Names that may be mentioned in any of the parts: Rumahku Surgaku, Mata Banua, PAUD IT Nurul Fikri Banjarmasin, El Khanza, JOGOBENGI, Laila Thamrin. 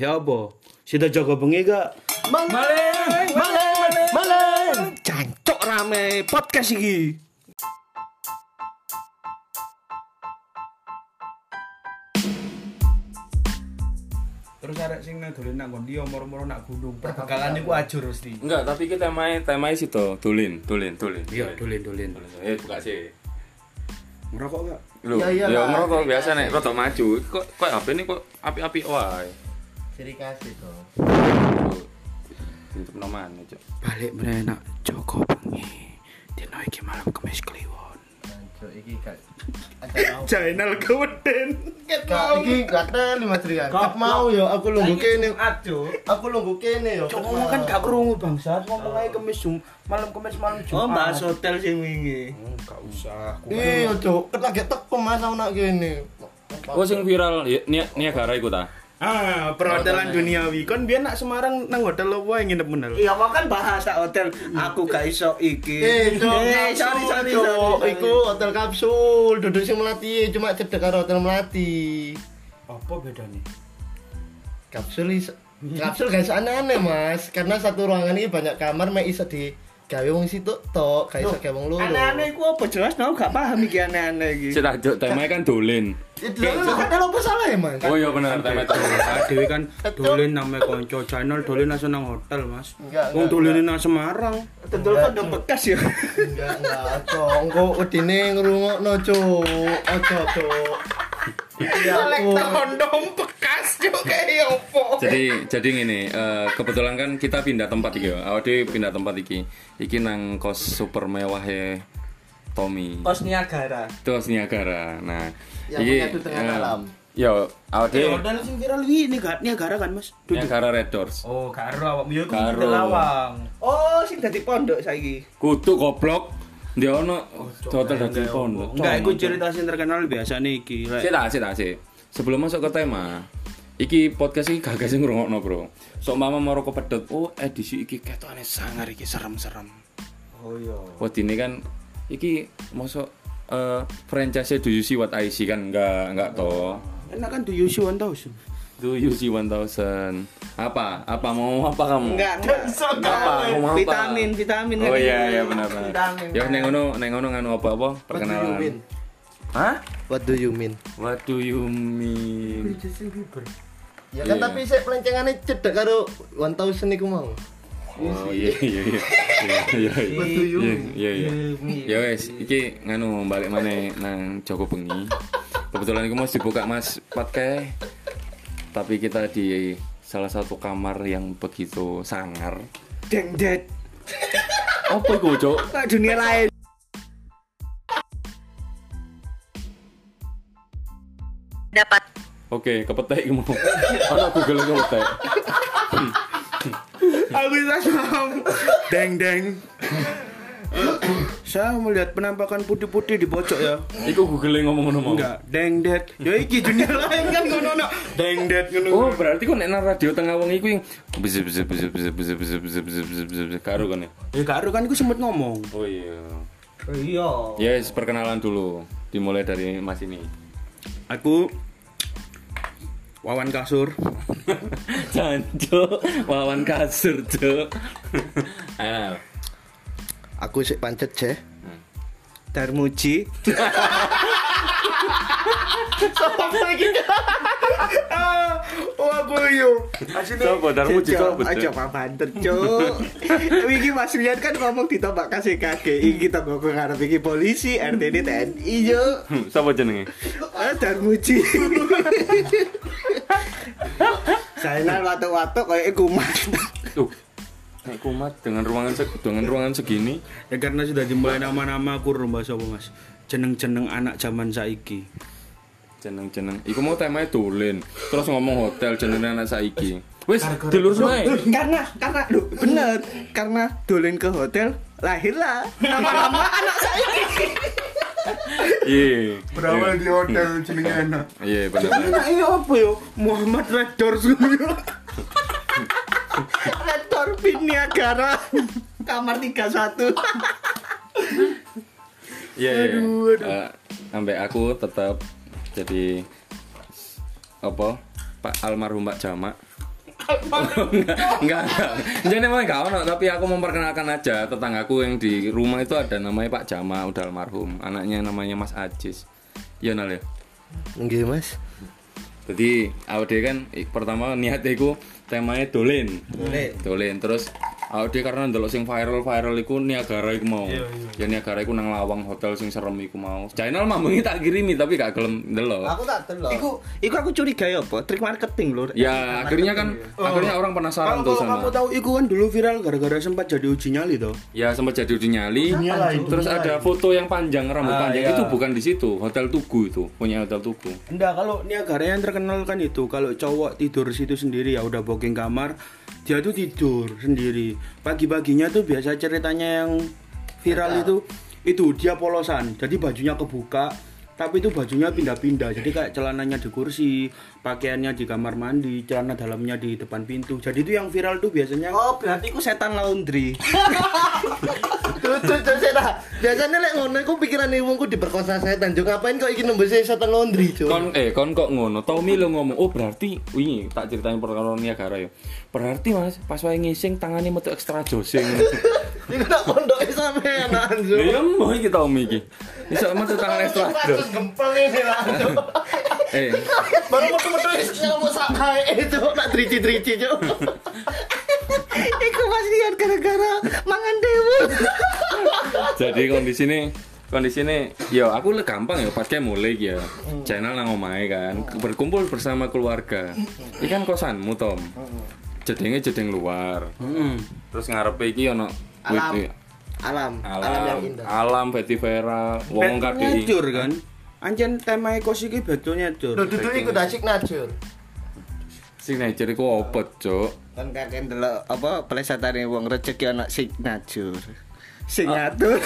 여보, 시대 조거뱅이가 말랭 jancok rame podcast iki. Terus arek sing nang dolen nang kondi omor-omor nak gunung. Perbekalan niku ajur mesti. Enggak, tapi iki temae sida dolen. Iya, dolen. Ya buka sih. Ngerokok enggak? Ya ngerokok biasa nek rodok maju. Kok HP ini kok api-api wae. Ciri khas to. Untuk noman aja. Balik meneh nak Jogobengi. Dino iki malam Kamis Kliwon. Anjuk iki gak channel keweden. Gak iki gak teli Mas Rian. Gak mau yo aku lungguh kene aduh. Aku lungguh kene yo. Cuma kan gak krungu bangsat wong ae Kamis malam Kamis malam Jumat. Oh, bahas hotel sing wingi. Gak usah. Iya, Cuk. Ketek teko Mas ana kene. Oh sing viral Niagara iku ta. Ah, perhotelan duniawi. Kon biyen nak Semarang nang hotel opo wae nginep menel. Iya, kok kan bahas hotel. Aku gak iso iki. Cari. Iku hotel kapsul, duduk sing Melati, cuma cedek karo hotel Melati. Apa bedane? Kapsul guys aneh-aneh, Mas. Karena satu ruangan ini banyak kamar, mek iso di gawe wong sitok tok, gak iso gawe wong loro. Aneh-aneh iku apa jelas tau gak paham iki aneh-aneh iki. Cek tajuk temae kan dolen. Dolen hotel apa salah ya, Mas? Oh iya bener, temae dolen. Dewe kan dolen name kanca channel dolen langsung nang hotel, Mas. Wong dolene nang Semarang. Tentul kok ndang bekas ya. Enggak, Cok. Engko wedine ngrungokno, Cok. Ojo, Cok. Kolektor kondom bekas juga ya opo. Jadi ngene, kebetulan kan kita pindah tempat iki ya. Awake pindah tempat iki. Iki nang kos super mewah e Tommy. Kos Niagara. Nah, yang iki itu tengah alam. Yo, awake. Hotel sing viral iki Niagara kan, Mas? Niagara Red Doors. Oh, karo awak yo iku lawang. Oh, sing dadi pondok saiki. Kutu goblok. Dia ono hotel dadi pondok. Enggak, iku cerita sing terkenal biasane iki. Sik. Sebelum masuk ke tema, iki podcast iki gagah sing ngrungokno, Bro. Sok mama moro kepedhot. Oh, edisi iki ketokane sangar iki serem-serem. Oh iya. Wedine kan iki mosok franchise Do You See What I See kan enggak to. Enak kan Do You See 1000. Do You See 1000. Apa mau apa kamu? Enggak. Apa mau apa? Vitamin. Oh iya benar. Ya neng ono nganu apa perkenalan. What do you mean? Justin Bieber. Ya kan tapi saya pelencengane cedek karo 1000 niku mau. Oh iya. Ya wes, iki nganu balik maneh nang Jogobengi. Kebetulan iku Mas dibuka Mas podcast. Tapi kita di salah satu kamar yang begitu sangar. Dengdet. Apa iku, Cuk? Kayak dunia lain. Dapat. Oke, kepetek iki mau. Ana Google kepetek. Aku salam. Deng. Saya melihat penampakan putih-putih di pojok ya. Iku Google ngomong ngono mau. Enggak, dengdet. Ya iki dunia lain kan ngono. Dengdet ngono. Oh, berarti kok nek nang radio tengah wong iku yang karo kan. Ya karo kan iku sempat ngomong. Oh iya. Yes, perkenalan dulu. Dimulai dari Mas ini. Aku Wawan Kasur. Jancuk, Wawan Kasur, Cuk. Ayo. Aku sik pancet je. Darmuji. Sopo iki? Oh aku yo. Asine. Sopo Darmuji kok betul. Aja pancet, Cuk. Iki Mas Rian kan ngomong ditambak kasih KGI kita gogo ngarep iki polisi, RTD, TNI yo. Sopo jenenge? Darmuji. Saenan watuk-watuk koyo kumat. Kumat dengan ruangan segini ya karena sudah dimulai nama-nama aku rumah sapa Mas. Jeneng-jeneng anak zaman saiki. Iku mau temae dolen. Terus ngomong hotel jeneng anak saiki. Wis dilurus wae. Karena bener, karena dolen ke hotel lahirlah nama-nama anak saiki. Iya. Berawal di hotel jenenge anak. Iya bener. Anak iki opo yo? Muhammad Redor Suryo. Rektor Bin Niagara kamar 31. Sampai aku tetap jadi apa Pak almarhum Pak Jamak. Enggak. Jadi memang enggak ono, tapi aku memperkenalkan aja tetanggaku yang di rumah itu ada namanya Pak Jamak, udah almarhum. Anaknya namanya Mas Ajis. Iya, Nal ya? Nggih, Mas. Jadi awake kan pertama niate iku temanya dolen. Dolen. Terus awake karena ndelok sing viral-viral iku Niagara iku mau. Ya Niagara iku nang lawang hotel sing serem iku mau. Channel mambengi tak kirimi tapi gak gelem ndelok. Aku tak delok. Iku aku curiga ya apa? Trik marketing lho. Ya akhirnya kan akhirnya orang penasaran tuh sama. Kamu tahu iku kan dulu viral gara-gara sempat jadi uji nyali toh. Ya sempat jadi uji nyali. Terus ada foto yang panjang, rambut panjang itu bukan di situ, Hotel Tugu itu, punya Hotel Tugu. Enggak, kalau Niagara yang terkenal kan itu kalau cowok tidur situ sendiri ya udah booking kamar, dia tuh tidur sendiri. Pagi-paginya tuh biasa ceritanya yang viral itu dia polosan, jadi bajunya kebuka tapi itu bajunya pindah-pindah, jadi kayak celananya di kursi, pakaiannya di kamar mandi, celana dalamnya di depan pintu. Jadi itu yang viral tuh biasanya. Oh berarti aku setan laundry. Tuh setan. Biasanya lek ngono iku pikirane wong ku diperkosa setan. Jo ngapain kok iki nembus setan laundry, Jo? Kon kok ngono. Tommy lo ngomong, "Oh, berarti wingi tak ceritain perkara Niagara ya." Berarti Mas, pas wae ngising tangane metu ekstra josing. Iku tak pondoke sampean, Jo. Ya mau iki Tommy iki. Iso metu tangan ekstra jos. Gempel iki lah, Jo. Baru metu-metu nyelmu sak kae itu tak trici-trici, Jo. Iku masih lihat gara-gara mangan dewe. Jadi kondisi ini, yo aku le gampang yo pakai mulai ya. Channel nang omahe kan, berkumpul bersama keluarga. Ikan kosanmu Tom. Jedenge luar. Terus ngarepe iki ono alam yang indah. Alam Vetivera, wong kadhi. Ngajur kan. Anjen temae kos iki betulnya njur. Lho duduk iku asik najur. Signature iku opet, Cuk. Kan kakek ndelok apa plesetane wong rejeki ana signature. Sing ngatur. Yo.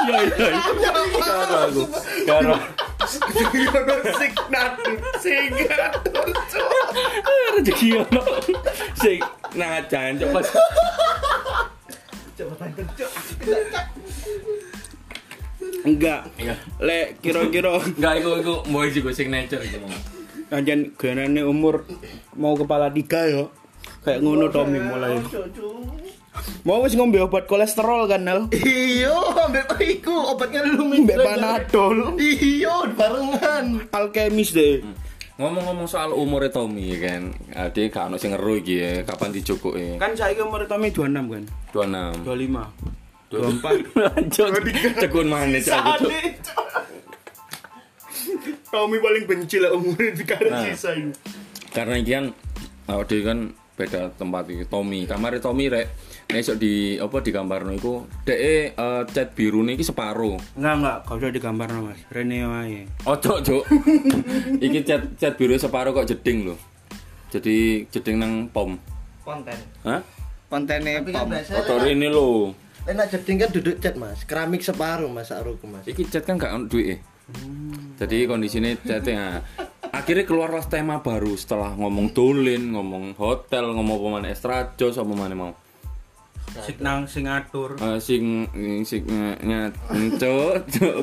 Signatur. Rejeki ono. Sing nang ajan, Cuk. Coba tangkep, Cuk. Enggak. Lek kira-kira enggak iku mau iki signature iku. Anjen genane umur mau kepala 3 yo. Kayak ngono Tommy mulai. Mau wis ngombe obat kolesterol kan, Nel? Iya, ambek iku obatnya lumayan. Mbek Panadol. Iya, barengan. Alkemis deh. Ngomong-ngomong soal umure Tommy kan. Ade gak ono sing ngeru iki ya, kapan dijogoke. Kan saiki umure Tommy 26 kan? 26. 25. 24 lanjut cekun mana cak aku Tommy paling benci lah umurnya sekarang sisa ini karena ikan awalnya kan beda tempat ini Tommy kamar Tommy rek esok di apa di gambarno iku dek cat biru niki separo enggak kau udah di gambarno Mas Rene wae ojo juk iki cat biru separo kok jeding lho jadi jeding nang pom konten hah kontene pom motor ini lho. Enak jeding kan duduk cat Mas, keramik separuh Mas Aruku Mas. Iki cat kan gak ono duit. Jadi kondisinya catnya. Akhirnya keluarlah tema baru setelah ngomong dolin, ngomong hotel, ngomong pemain estrajo, apa mana mau. Sik nang sing ngatur.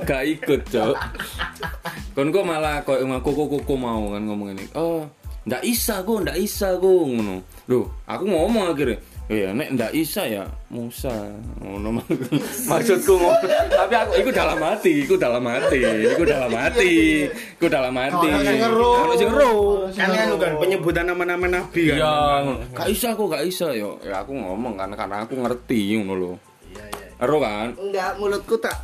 Gak ikut Cok. Kon kok malah koyo ngaku mau kan ngomong ini. Oh, ndak isa go ngono. Loh, aku ngomong akhirnya. Ya nek ndak isa ya Musa ngono maksudku tapi aku iku dalam hati kalau sing ero kan kan penyebutan nama-nama nabi kan ya gak isa yo ya aku ngomong kan karena aku ngerti ngono lho iya ero kan enggak mulutku tak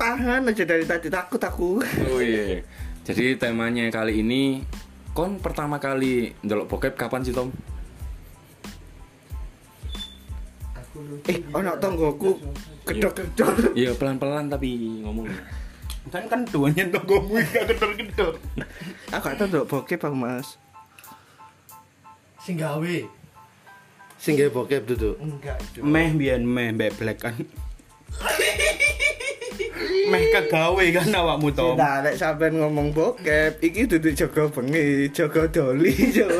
tahan aja dari tadi takut oh iya jadi temanya kali ini kon pertama kali ndelok bokep kapan sih Tom? Anak tonggoku kedok-kedok. Iya, pelan-pelan tapi ngomong. Kan duanya tonggomu gak kedok-kedok. Aku gak tau ndok bokep aku, Mas. Sing gawe bokep duduk. Enggak, Cuk. Meh beblek kan. Meh kegawe kan awakmu to. Lah nek sampean ngomong bokep, iki duduk jaga bengi, jaga doli, Cuk.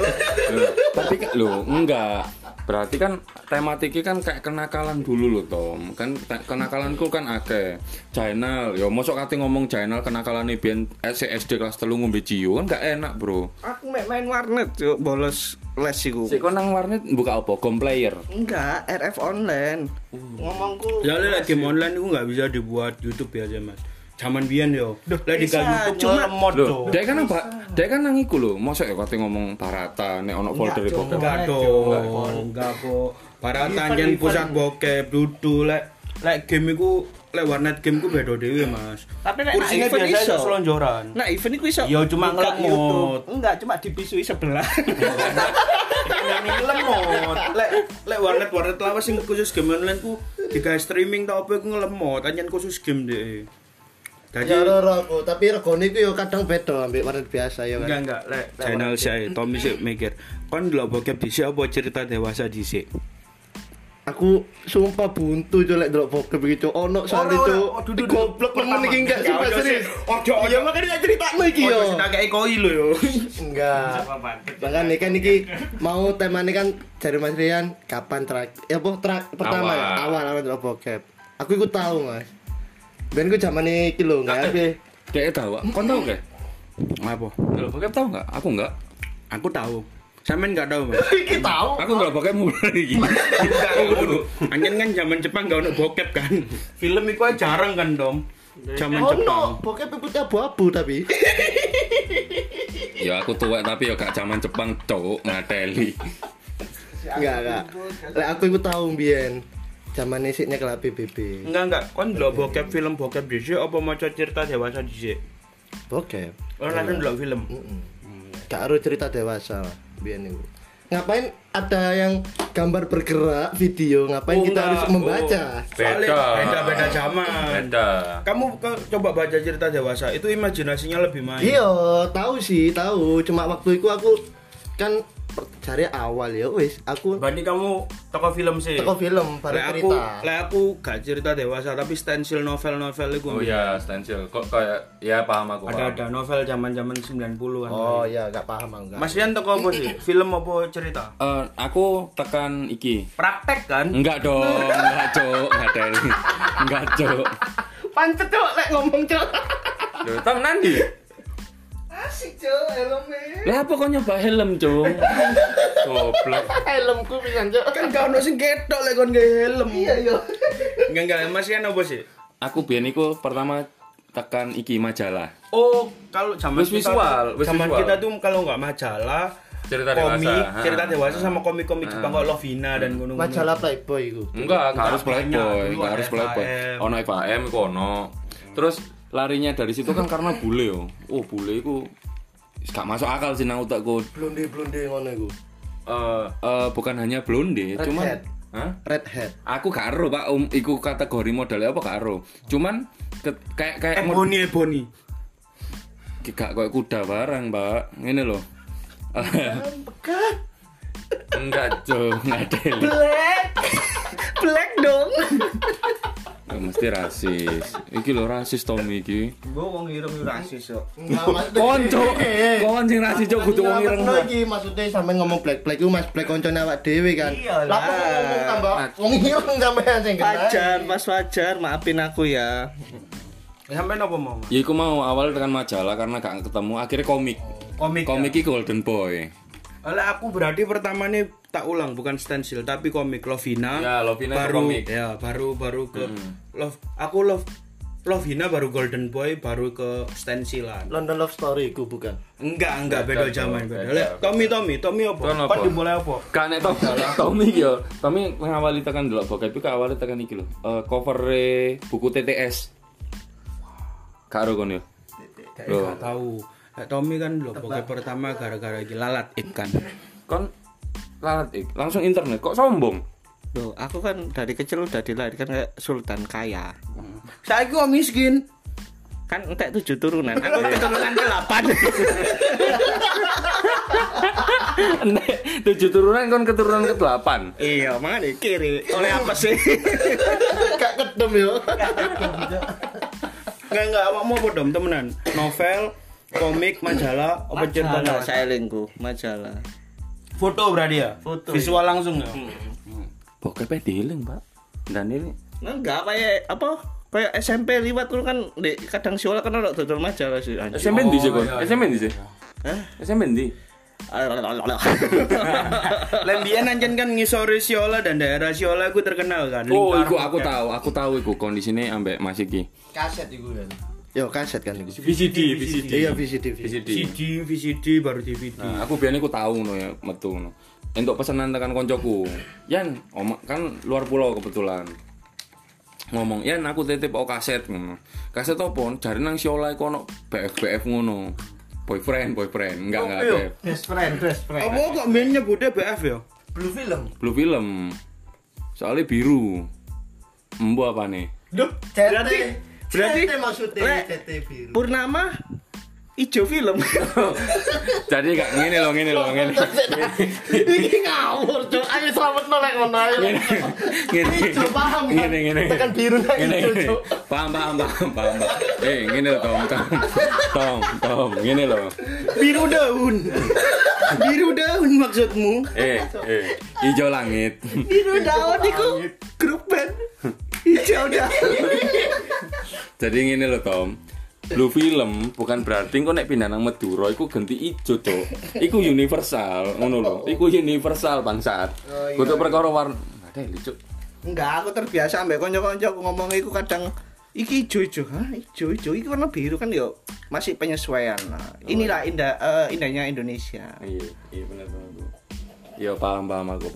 Tapi lho, enggak. Berarti kan tematiknya kan kayak kenakalan dulu loh Tom, kan kenakalanku kan akeh. Channel, ya mosok kate ngomong channel kenakalan e ben SD kelas 3 ngombe ciu kan gak enak, Bro. Aku main warnet yo bolos les iku. Sik nang warnet buka apa? Game player? Enggak, RF online. Ngomongku. Ya lek game online iku gak bisa dibuat YouTube ya, Mas. Zaman biyen yo. Lek di YouTube cuma mod do. Dek kan apa? Dek kan nang iku lho, mosok ya kate ngomong Barata nek ono folder iku. Enggak do. Enggak po. Barata nyen pusat bokep dudu lek game iku lek warnet game ku beda dhewe, Mas. Tapi nek event iso selonjoran. Nek event iku iso. Ya cuma ngelak mod. Enggak, cuma dibisui sebelah. Nang ngelem mod. Lek warnet-warnet lawas sing khusus game online ku digawe streaming ta opo ku ngelem mod, anyen khusus game dhewe. Jadi ya, roko, tapi regone itu kadang beda ambek warnet biasa ya kan. Enggak, lek channel saya Tommy sik mikir, kon delok bokep dhisik apa cerita dewasa dhisik? Aku sumpah buntu yo lek delok bokep iki cuk, ono sale cuk. Goblok men iki enggak sumpah serius. Ojo ya makane tak critakno iki yo. Ojo sinakake koi lho yo. Enggak. Bahkan kan iki mau temane kan jare Mas Rian kapan track pertama awal delok bokep. Aku iku tau, Mas. Ben ku jamane iki lho, enggak ape. Dek tau, kon tau gak? Apa? Lho, bokep tau enggak? Aku enggak. Aku tahu. Sampeyan enggak tahu, Mas. Iki tahu. Aku enggak bokep mulai iki. Anjen kan zaman Jepang enggak ono bokep kan. Film iku jarang kan, Dom. Zaman Jepang. Bokep putih abu-abu tapi. Ya aku tuwek tapi ya gak zaman Jepang, Cuk, ngateli. Enggak. Lah aku iku tau mbiyen. Zaman isiknya kelab BBB. Enggak. Kon ndelok bokep film bokep dhisik apa maca cerita dewasa dhisik? Bokep. Ora langsung ndelok film. Heeh. Gak harus cerita dewasa biyen niku. Ngapain ada yang gambar bergerak video? Ngapain kita harus membaca? Beda zaman. Beda. Kamu coba baca cerita dewasa, itu imajinasinya lebih main. Iya, tahu. Cuma waktu itu aku kan cari awal ya wis aku. Berarti kamu toko film baru cerita. Aku gak cerita dewasa tapi stensil novel itu. Oh iya, stensil. Kok kayak ya paham aku. Ada novel zaman-zaman 90-an. Oh iya, gak paham aku. Mas Rian toko apa sih? Film apa cerita? Aku tekan iki. Praktek kan? Enggak dong, enggak cuk, enggak cuk. Pancet cuk lek ngomong cuk. Loh, tong nandi. Asik cuk, helme. Lah apa kok nyoba helm, Cung? Goblok. Helmku pisan, Cuk. Kan gak ono sing ketok lek kon nggae helm. Iya yo. Enggak, Mas Rian apa sih? Aku biyen iku pertama tekan iki majalah. Oh, kalau zaman visual, zaman kita tuh kalau enggak majalah, cerita dewasa. Komik, cerita dewasa sama komik-komik Jepang kok Lovina dan ngono-ngono. Majalah Playboy iku. Enggak, harus Playboy, enggak harus Playboy. Ono FAM iku ono. Terus larinya dari situ kan karena bule yo. Oh, bule iku gak masuk akal sih nang utakku. Blonde ngono iku. Bukan hanya blonde, cuman redhead. Aku gak ero, Pak. Iku kategori modalnya apa gak ero. Cuman kayak ebony. Gak koyo kuda barang, Pak. Ngene lho. Pekat. Enggak, Cuk. Ngadeli. Black dong. Mesti rasis. Iki lho rasis Tommy iki. Gua wong ireng yo rasis yo. Kon sing rasis yo kudu wong ireng. Iki maksude sampean ngomong black iku Mas Black koncone awak dhewe kan. Lah kok ngomong tambah wong ireng sampean sing kena. Mas wajar, maafin aku ya. Sampean apa mau? Ya iku mau awal tekan majalah karena gak ketemu, akhirnya komik iki Golden Boy. Lah aku berarti pertama nih tak ulang bukan stensil tapi komik Lovina. Ya, Lovina baru komik. Ya, baru ke Lovina baru Golden Boy baru ke stensilan. London Love Story ku bukan. Enggak beda zaman beda. Tommy opo? Kan dimulai opo? Kan nek Tommy yo. Tommy ngawali tekan delok bokep iki awalnya tekan iki lho. Cover-e buku TTS. Karo kono yo. Enggak tahu. Tommy kan lho bokep pertama gara-gara iki lalat ikan. Kon lalat ik langsung internet kok sombong. Loh, aku kan dari kecil udah dilahirkan kayak sultan kaya. Saiki kok miskin. Kan entek 7 turunan. Aku keturunan ke-8. Entek 7 turunan kon keturunan ke-8. Iya, mangane kiri. Oleh apa sih? Gak kedem yo. Enggak mau bodom temenan. Novel komik, majalah, apa cerita? Majalah, saya lingku, majalah. Foto berarti ya? Foto. Visual ya. Langsung ya? Pokoknya dihiling, Pak. Dan ini enggak kayak apa? Kayak SMP liwat dulu kan kadang sekolah kan ada dodol maja lah sih. SMP ndi sih, Kon? SMP ndi sih? Hah? SMP ndi? Lembian anjen kan ngisore Siola dan daerah Siola aku terkenal kan. Oh, iku aku tahu iku kondisine ambek Mas iki. Kaset iku kan. Yo kaset kan iku. VCD. Iya VCD. VCD baru DVD. Nah, aku biyen iku tahu ngono ya, metu ngono. Entuk pesanan tekan koncoku. Yan, omak kan luar pulau kebetulan. Ngomong, "Yan, aku titip o kaset ngono." Kaset opo? Jare nang Siola iku ono BF ngono. Boyfriend, enggak ada. Best friend. Apa kok mainnya bude BF ya? Blue film. Soalnya biru. Embo apa nih? Duh, berarti maksudnya CT biru. Purnama ijo film. Jadi enggak ngene loh. Iki ngawur, Cuk. Ayo selametno lek ngono ayo. Ijo paham. Ngene. Tekan biru nek ijo, Cuk. Paham. Ngene lho, Tom. Ngene lho. Biru daun maksudmu? Ijo langit. Biru daun iku grup band. Ijo daun. Jadi ngene lho, Tom. Blue film bukan berarti kok nek pindah nang Madura iku ganti ijo to. Iku universal, ngono lho. Iku universal bangsat. Kudu perkara warna. Ada lucu. Enggak, aku terbiasa ambek kanca-kanca ngomong iku kadang iki ijo-ijo. Hah, ijo-ijo iki warna biru kan yo masih penyesuaian. Nah, inilah indahnya Indonesia. Iya bener banget. Yo paham aku.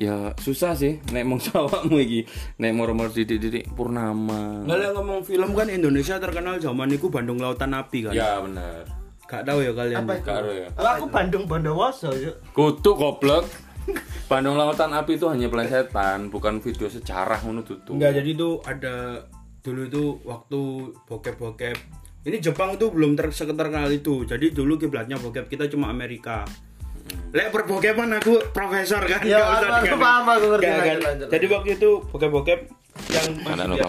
Ya susah sih nek mong jawabmu iki. Nek moro-moro didik-didik Purnama. Lah lek ngomong film kan Indonesia terkenal zaman niku Bandung Lautan Api kan. Ya bener. Gak tahu ya kalian. Apa karo ya. Lah aku Bandung Bondowoso yo. Kutuk goblok. Bandung Lautan Api itu hanya pelesetan, bukan video sejarah ngono tutu. Enggak, jadi itu ada dulu itu waktu bokep. Ini Jepang tuh belum terkenal itu. Jadi dulu kiblatnya bokep kita cuma Amerika. Lek perbokepan aku profesor kan. Ya aku paham aku ngerti. Jadi waktu itu bokep-bokep yang anak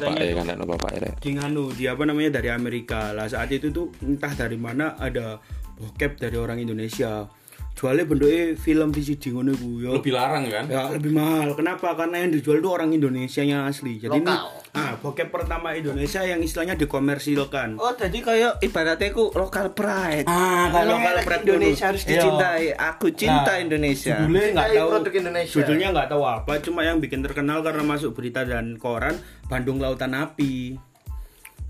bapak rek. Dinganu dia apa namanya dari Amerika. Lah saat itu tuh entah dari mana ada bokep dari orang Indonesia. Jualnya bentuknya film VCD ngono iku ya. Lebih larang kan? Ya lebih mahal. Kenapa? Karena yang dijual itu orang Indonesia yang asli. Jadi lokal. Ini bokep pertama Indonesia yang istilahnya dikomersilkan. Oh, jadi kayak ibaratnya aku lokal pride. Kalau lokal pride Indonesia harus dicintai. Yo. Aku cinta Indonesia. Judulnya enggak tahu. Judulnya enggak tahu apa, cuma yang bikin terkenal karena masuk berita dan koran Bandung Lautan Api.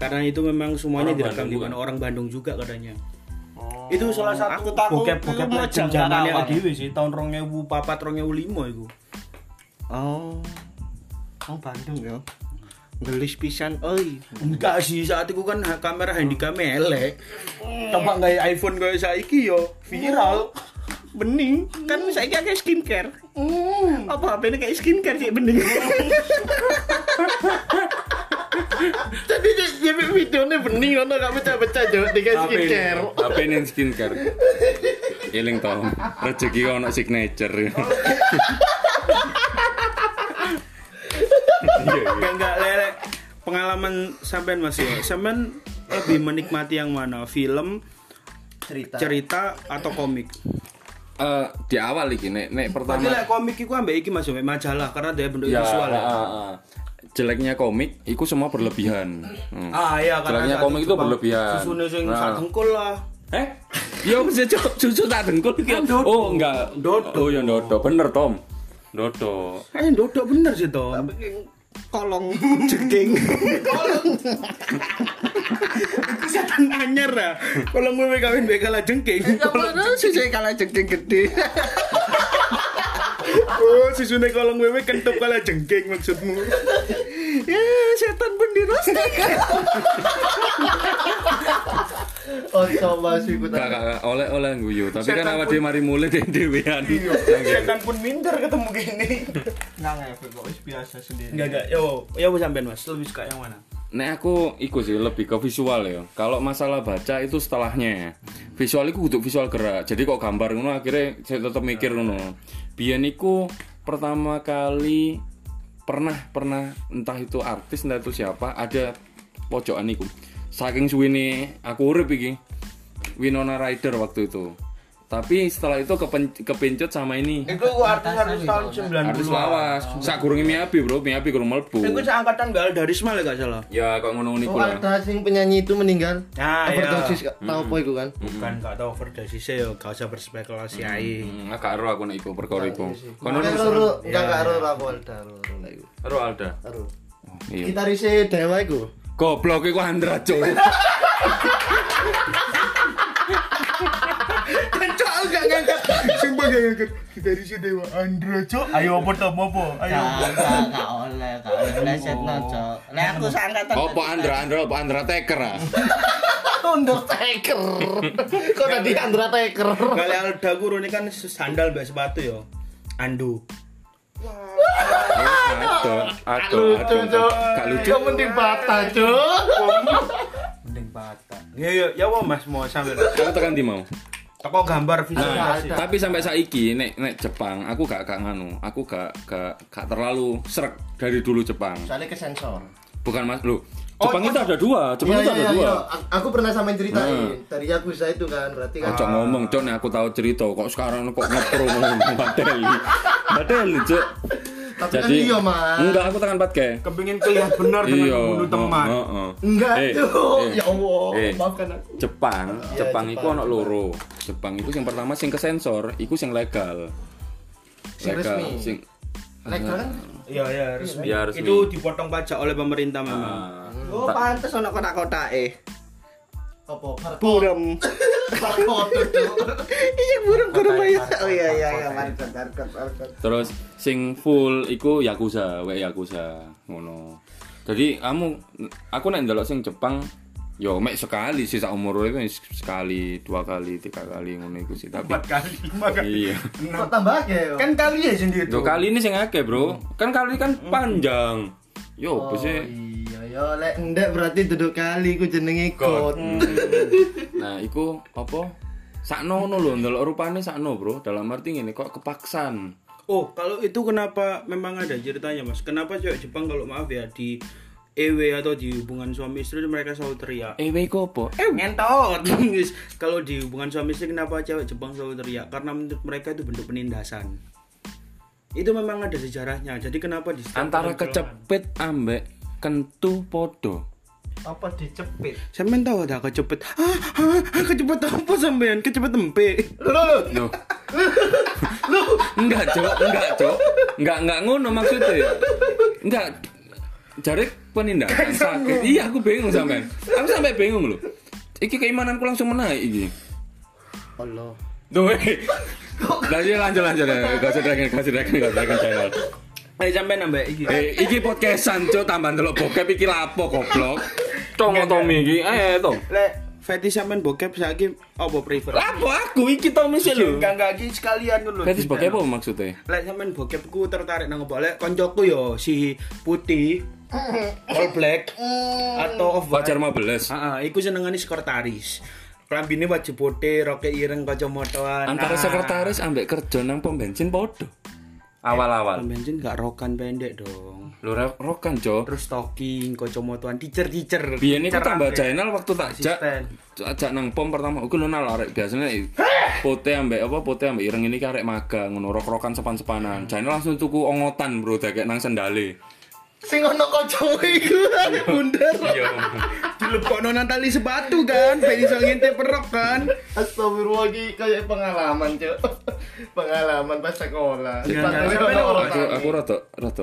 Karena itu memang semuanya direkam di mana orang Bandung juga katanya. Itu salah satu bokep penjamane dhewe sih tahun 2004 2005 iku. Oh. Nang Bandung ya. Ngelis pisan oi. Enggak sih saat itu kan kamera handicam elek. Coba gawe iPhone koyo saiki yo viral. Bening kan saiki akeh skincare. Apa HP-ne kayak skincare sih bening. Tapi dia videonya bening ono gak pecah-pecah jauh dengan skincare. Apa ini skincare? Iling tau. Rezeki ono signature. Enggak lelek. Pengalaman sampean Mas ya. Sampean lebih menikmati yang mana? Film, cerita atau komik? Di awal iki nek pertama. Tapi lek komik iku ambek iki Mas yo majalah karena dia bentuk visual. Jeleknya komik itu semua berlebihan. Iya kan. Jeleknya komik itu berlebihan. Susune sing sak dengkul lah. Yo susu tak dengkul iki. Oh, enggak. Dodo ya dodo. Bener, Tom. Dodo. Dodo bener sih, Tom. Tapi kolong jeding. Kolong. Kesehatan anyar lah. Kolong kowe kawin mbek kalah jengking. Kolong susune kalah jengking gede. Oh, sisune kolong wewe kentup kala jengking maksudmu. Ya, setan pun dirostek. Oh, coba sih ku tak oleh-oleh guyu, tapi kan awake dhewe mari mulih dhewean. Setan pun minder ketemu gini. Nang efek kok wis biasa sendiri. Enggak, ya wis sampean Mas, lebih suka yang mana? Nek aku iku sih lebih ke visual ya. Kalau masalah baca itu setelahnya. Visual iku kudu visual gerak. Jadi kok gambar ngono akhirnya saya tetap mikir ngono. Biyen iku pertama kali pernah entah itu artis entah itu siapa ada pojokan iku. Saking suwene aku urip iki Winona Ryder waktu itu. Tapi setelah itu kepencut sama ini. Iku artis artis tahun 90-an. Artis lawas. Sak gurunge Miabi, Bro. Miabi gurung mlebu. Iku sak angkatan Mbak Aldarisma lek gak salah. Ya, kok ngono niku lah. Ada sing penyanyi itu meninggal. Nah, overdosis gak tau apa iku kan. Bukan gak tau overdosis ya gak usah berspekulasi ae. Gak ero aku nek iku perkara iku. Kono gak ero aku Alda. Ero Alda. Ero. Gitarise Dewa iku. Goblok iku Andra Cuk. Enggak ngangkat, sumpah gak ngangkat. Dari si Dewa Andra, Cok. Ayo apa tak apa? Ayo. Enggak oleh, enggak oleh setno, Cok. Lah aku sangkatan. Apa Andra Taker ah. Undertaker. Kok tadi Andra Taker. Kali Alda guru ini kan sandal mbek sepatu yo. Andu. Aduh. Gak lucu. Kok mending patah, Cok. Mending patah. Ya ya wae Mas mau sambil. Aku tekan di mau. Toko gambar visualisasi. Nah, tapi sampai saiki nek Jepang aku gak nganu, aku gak terlalu sreg dari dulu Jepang. Soalnya ke sensor. Bukan Mas, lu. Jepang itu ada dua, Jepang itu ada dua. Aku pernah samain ceritain dari aku saya itu kan, berarti kan. Cok ngomong, Cok nek aku tahu cerita kok sekarang kok ngepro ngomong batel. Batel, Cok. Tapi jadi, kan iya Mas. Enggak, aku tekan 4G. Kepingin kelihatan benar dengan membunuh teman. Enggak tuh. Ya Allah, maafkan aku. Jepang itu ono loro. Jepang itu yang pertama sing kesensor, iku sing legal. Legal sing legal kan? Iya, resmi. Ya, resmi. Itu dipotong pajak oleh pemerintah memang. Oh, pantes ono kotak-kotake. Apa? Burem. Iya burung bayar. Oh iya market. Terus sing full iku Yakuza ngono. Jadi aku nek ndelok sing Jepang yo mek sekali sih sak umur itu sekali, 2 kali, 3 kali ngono iku sih. Tapi 4 kali. Iya. Kok tambah akeh yo. Kan kali ya sendiri itu. Yo kali ini sing akeh, Bro. Kan kali kan panjang. Yo bese. Yo lek ndek berarti duduk kali ku jenenge kot. Nah, iku apa? Sakno ngono lho ndelok rupane sakno, Bro. Dalam arti ngene kok kepaksan. Oh, kalau itu kenapa memang ada ceritanya, Mas? Kenapa cewek Jepang kalau maaf ya di EW atau di hubungan suami istri mereka selalu teriak? EW ku apa? Ngentot. Kalau di hubungan suami istri kenapa cewek Jepang selalu teriak? Karena menurut mereka itu bentuk penindasan. Itu memang ada sejarahnya. Jadi kenapa di antara kecepit ambek kentu podo. Apa dicepit? Sampeyan tahu ada kecepet. Kecepet apa sampeyan? Kecepet tempe. Loh. Enggak, Cok. Enggak ngono maksudnya ya. Enggak. Jare penindasan sakit. Iya, aku bingung sampean. Aku sampai bingung lho. Iki keimananku langsung menaik iki. Allah. Duh. Lanjut. Gak usah channel. Sampai nambah iki. Iki podcastan Cuk tambahan delok bokep iki lapo goblok. Tong otomi iki. Tong. Lek fetish sampean bokep saiki apa prefer? Lapo aku iki to misi lho. Enggak iki sekalian lho. Fetish bokep apa maksudnya? Lek sampean bokepku tertarik nang opo? Lek kancaku yo si putih all black atau Fajar 15. Heeh, iku senengane sekretaris. Klambine wajib putih, roke ireng, kacamataan. Antara sekretaris ambek kerja nang pom bensin padha. Awal-awal bensin gak rokan pendek dong. Lu rokan, Jo. Terus stocking, kocomotoan, dicer. Biyen iku tambah channel waktu tak ajak nang pom pertama. Iku lunal arek biasane pote ambek ireng ini arek magang ngono rok-rokan sepan-sepanan. Channel langsung tuku ongotan, Bro, dekek nang sendale. Sing ono kocowe iku arek bundar. Iya. Dilepokno nang tali sepatu kan, ben iso ngintip perok kan. Astagfirullah iki kayak pengalaman, Cuk. Pengalaman pas sekolah. Aku rada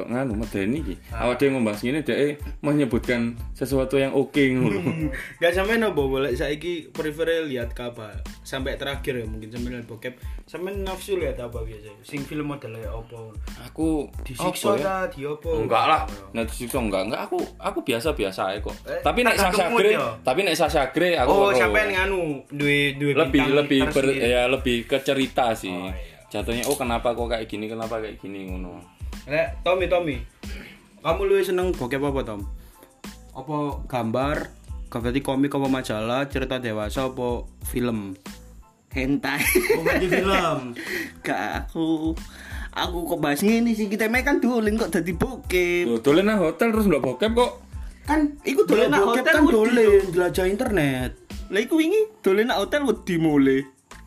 nganu medeni iki. Awake dhewe membahas ngene dhek menyebutkan sesuatu yang oke ngono. Enggak sampean opo boleh saiki prefer lihat kabar sampai terakhir ya mungkin sampean bokep. Sampean nafsu lihat apa biasanya? Sing film modele opo? Aku disiksa ta diopo? Enggak lah. Nah disiksa enggak. Aku biasa-biasa ae kok. Tapi nek Sasha Grey aku oh, sampean nganu duwe lebih ke cerita sih. Oh, iya. Jatuhnya kenapa kok kayak gini ngono. Lek Tommy. Kamu luwih seneng bokep apa, Tom? Apa gambar, berarti komik apa majalah, cerita dewasa apa film? Hentai. Oh, film. Gak aku kok bahas ngene sih kita kan dolen kok dadi bokep. Loh, dolen nang hotel terus ndak bokep kok. Kan iku dolen nang hotel kan dolen jelajah internet. Lah iku wingi dolen nang hotel wedi mule.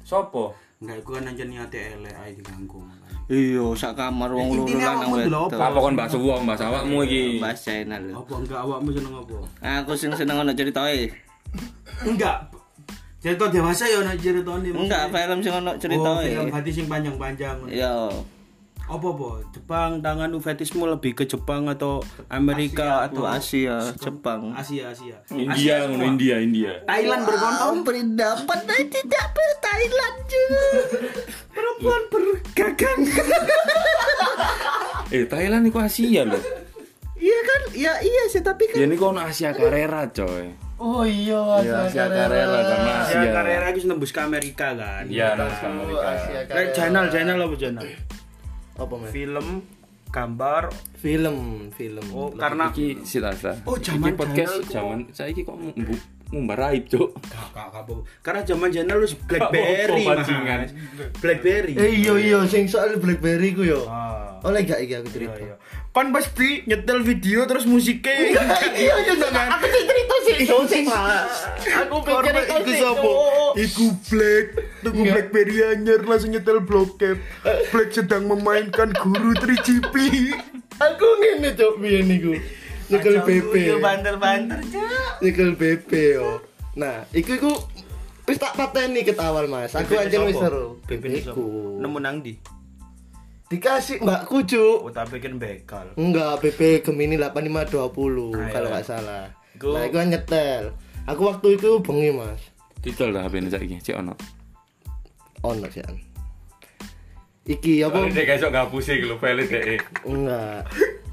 Sopo? Enggak, iku kan anjen niate elek ae diganggu. Iya, sak kamar wong loro lanang wedok. Apa kon mbak suwong, mbak awakmu iki? Mbak channel lho. Apa enggak awakmu seneng apa? Aku sing seneng ana ceritae. Enggak. Cerita dewasa ya ana ceritane. Enggak, film sing ana ceritae. Oh, film hati sing panjang-panjang. Iya. Apa po? Jepang, tangan fetismu lebih ke Jepang atau Amerika Asia, atau Asia? Jepang. Asia. India, India. Thailand berkontor berdapat dan tidak ber Thailand juga. Perempuan bergagang. Thailand itu Asia loh. Iya kan? Ya iya sih tapi kan. Ya ini kau Asia Carrera coy. Oh iya, Asia Carrera sama Asia. Asia Carrera itu nembus ke Amerika kan? Iya, nembus ke Amerika. Kayak channel apa channel? Apa men? Film, gambar, film. Oh, karena iki silasa. Oh, jaman podcast jaman saiki kok ngumbar aib, Cuk. Kakak. Karena jaman channel lu BlackBerry. BlackBerry. Iya sing soal BlackBerry ku yo. Oleh gak iki aku cerita. Iya. Kon pas bi nyetel video terus musiknya. Iya kan. Aku cerita sih. Aku pikir iku sapa? Iku Black. Tuku BlackBerry anyar langsung nyetel Blockcap. Black sedang memainkan guru 3GP. Aku ngene cok biyen niku. Nyekel BP. Yo banter-banter cok. Nyekel BP yo. Nah, iku wis tak pateni ketawal Mas. Aku anjen wis seru. BP niku nemu nang ndi? Dikasih mbakku cuk. Oh tak bikin bekal. Enggak, BP Gemini 8520 kalau enggak salah. Nah, iku nyetel. Aku waktu itu bengi, Mas. Titel lah HP-ne saiki, cek ono. Ono sekan. Iki apa? Nek esuk ngapusi lho file dhek. Enggak.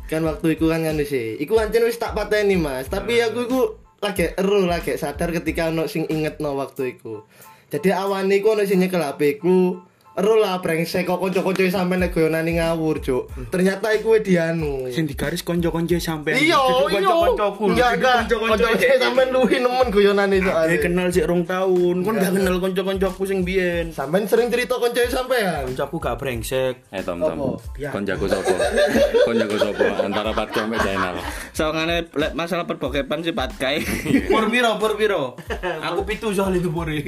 Kan waktu iku kan ngene sih. Iku ancen wis tak pateni, Mas. Tapi aku iku lagi eruh, lagi sadar ketika ono sing ingetno waktu iku. Jadi awane iku ono sing nyekel HP-ku. Rola brengsek kok kanca-kanca sampean nek goyonane ngawur, Cuk. Ternyata iku dianu. Sing digaris kanca-kanca sampean. Iya, kanca-kancaku. Kanca-kanca sampean luwi nemen goyonane soalé. Kenal sik rong taun. Kon gak kenal kanca-kancaku sing biyen. Sampean sering cerita kanca sampean. Kancaku gak brengsek. Tom. Kancaku sapa? Kancaku sapa antara Patkai mek Jainal. Sawangane lek masalah perbokepan si Patkai. Pur piro? Aku 7 soal itu pure.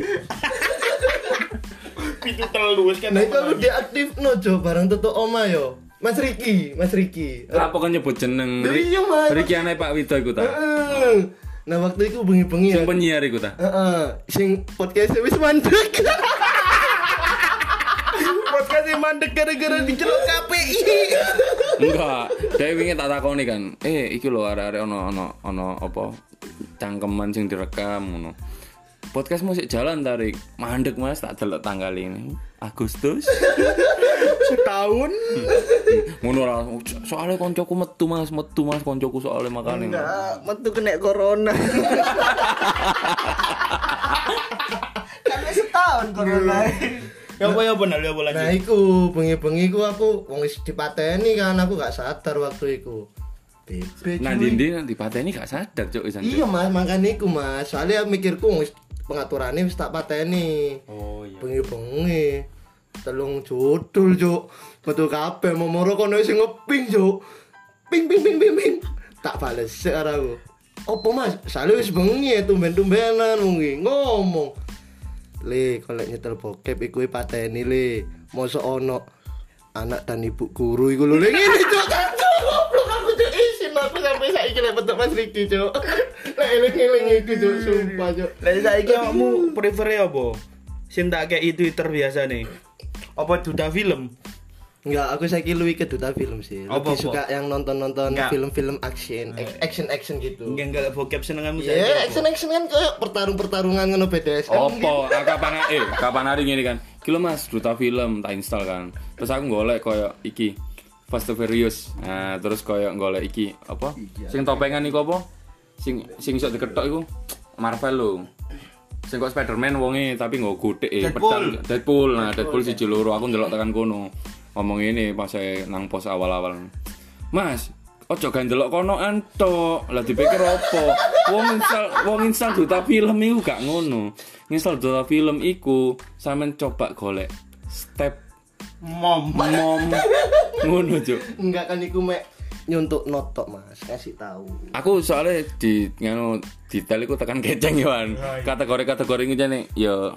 Itu terlalu kan. Nek aku diaktifno jo bareng tetok oma yo. Mas Riki. Apa kan nyebut jeneng? Riki ane Pak Wito iku ta. Nah waktu iku bengi-bengi ya. Sing penyiar iku ta. Sing podcast wis mandek. Podcast mandek gara-gara diceluk KPI. Enggak, dhewe wingi tak takoni kan. Iki lho arek-arek ono apa cangkeman sing direkam ngono. Podcast musik jalan tarik mandek Mas tak delok tanggal ini Agustus setahun ngono ra soalé kancaku metu Mas kancaku soalé makane enggak metu kena corona karena setahun corona ya bener ya bola nah iku bengi-bengi ku aku wong wis dipateni kan aku gak sadar waktu iku nah ndi dipateni gak sadar cuk isan iya Mas makane iku Mas soalé mikirku pengaturane wis tak pateni. Oh iya. Bengi-bengi. Telung judul, Cuk. Metu kabeh momoro kono sing ngeping, Cuk. Ping. Tak bales karo. Opo Mas? Sale wis bengi tumben-tumbenan mungki ngomong. Le, kalau nyetel bokep iku pateni le. Mosok ono anak dan ibu guru iku lho ngene, Cuk. Goblok aku Cuk isin aku sampai saiki lek bentuk Mas Riki, Cuk. Eling-eling iki Cuk, sumpah Cuk. Lah saiki awakmu prefere apa? Sing tak kei Twitter biasa nih. Apa duta film? Enggak, aku saiki luwi ke duta film sih. Aku suka yang nonton-nonton film-film action gitu. Enggak bokep senenganmu saiki. Ya, action kan kayak pertarungan ngono BDSM. Opo, kapan hari ngene kan. Ki lho Mas, duta film tak install kan. Terus aku golek koyo iki. Fast and Furious. Nah, terus koyo golek iki apa? Sing topengan iku apa? Sing sok diketok iku Marvel lho. Sing kok Spider-Man wonge tapi nggo gothek Deadpool. Nah, Deadpool siji loro aku ndelok tekan kono. Ngomong ngene pas nang pos awal-awal. Mas, ojo gandelok kono entok. Lah dipikir opo? Wong instal duta film iku gak ngono. Ngisal duta film iku sampean coba golek step mom ngono, Cuk. Enggak kan iku mek nyuntuk notok Mas, kasih tahu. Aku soalnya di ngono detail iku tekan keceng yoan. Kategori-kategori ngene yo.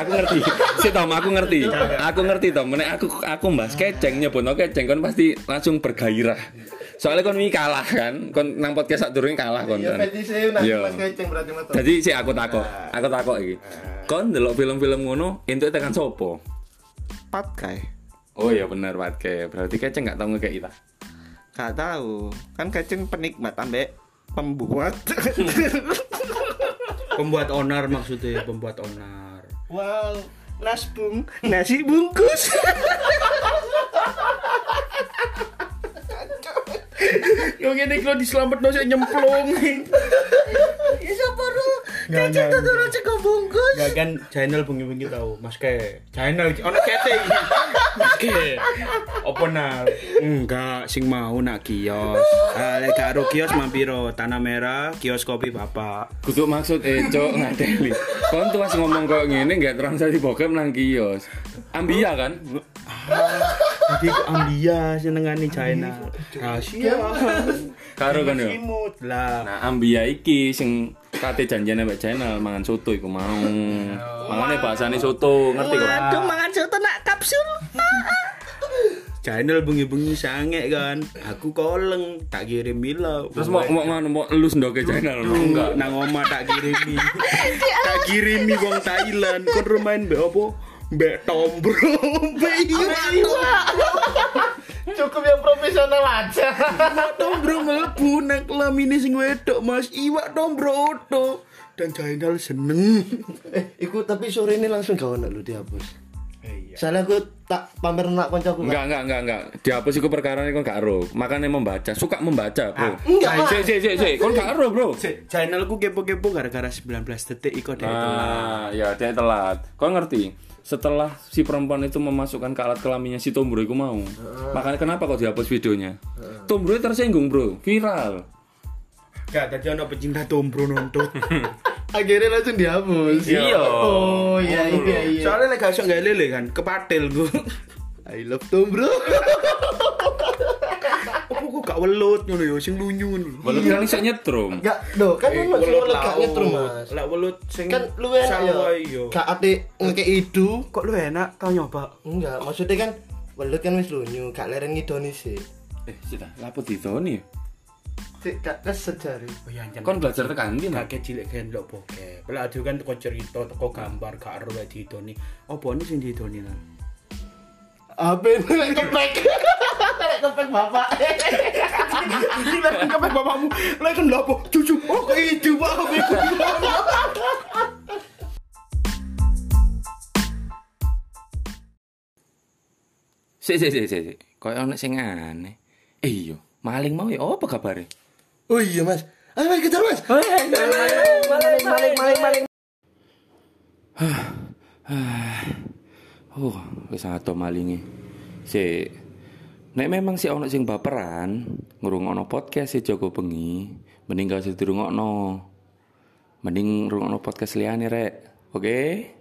Aku ngerti. Sik Tom, aku ngerti. Aku ngerti Tom, nek aku mbahas keceng nyebutno keceng kon pasti langsung bergairah. Soalnya kon wingi kalah kan, kon nang podcast sak durunge kalah kon. Iya, petise nang podcast keceng berarti metu. Dadi sik aku takok iki. Kon delok film-film ngono, entuk tekan sapa? Pat kae. Oh iya benar Patke, berarti keceng gak tau ngekei ta? Gak tahu, kan keceng penikmat ambek pembuat. Pembuat onar maksudnya, pembuat onar. Wow, nasi bungkus. Yo ngene klo dislametno sik nyemplung. Iso baru keceng tutur cek bungkus. Gak kan channel bengi-bengi tau, Mas Ke. Channel ono kete. Oke, oponal enggak sing mau nak kios. Lek karo kios mampiro Tanah Merah, kios kopi bapak. Kudu maksud cok ngadeli. Kon tuas ngomong kok ngene enggak transaksi bokep nang kios. Ambia kan? Jadi Ambia senengane China. Rahasia. Karo kan yo. Nah, Ambia iki sing kate janjian mbak channel mangan soto iku mau. Mangane bahasane soto, ngerti kok. Aduh, mangan soto nak kapsul. Channel bengi-bengi sange kan. Aku koleng tak kirim milo. Terus mau elus ndoke channel enggak nang omah tak kirimi. Tak kirimi wong Thailand. Kon rumahin mbek opo? Mbek tombro. Cukup yang profesional aja. Tombro mlebu nang kelamine sing wedok, Mas. Iwak tombro oto dan channel seneng. Iku tapi sore ini langsung gak ono lho dihapus. Soalnya aku tak pamer nak koncoku. Enggak. Dihapus iku perkarane kon gak ero. Makane membaca, suka membaca, Bro. Sik. Kon gak ero, Bro. Channelku kepo-kepo gara-gara 19 detik iku dhek telat. Ah, ya dhek telat. Kon ngerti? Setelah si perempuan itu memasukkan ke alat kelaminnya si Tombro iku mau. Makane kenapa kok dihapus videonya? Tombro tersinggung, Bro. Viral. Gak tadi ono pecinta Tombro nuntut. Akhirnya langsung dihapus. Iya. Oh iya. Soalnya lek asok gak lele kan, kepatil ku. I love Tombro. Aku gak welut ngono yo sing lunyu ngono. Welut kan iso nyetrum. Enggak, lho, kan welut gak nyetrum, Mas. Lek welut sing kan lu enak yo. Gak ate ngekeki idu, kok lu enak tau nyoba. Enggak, maksudnya kan welut kan wis lunyu, gak leren ngidoni sik. Sik ta, lapo didoni yo. Tidak kesejari. Kon belajar tekan ndi nak kecil gendok bokep. Lah aduh kan teko cerita, teko gambar gak ero didoni. Opone sing didoni nang? Ape nek kepek. Nek kepek bapak. Nek kepek bapakmu. Lek kendok opo? Cucu. Oh kok ijo bapak. Sik. Kayak ono sing aneh. Iya, maling mau ya apa kabare? Oh iya Mas, ayo mari kejar Mas. Maling. Oh, wis ato malinge. Sik. Nek memang sik ono sing baperan ngrungokno podcast si Jogobengi, mending gak usah dirungokno. Mending rungokno podcast liyane rek. Oke?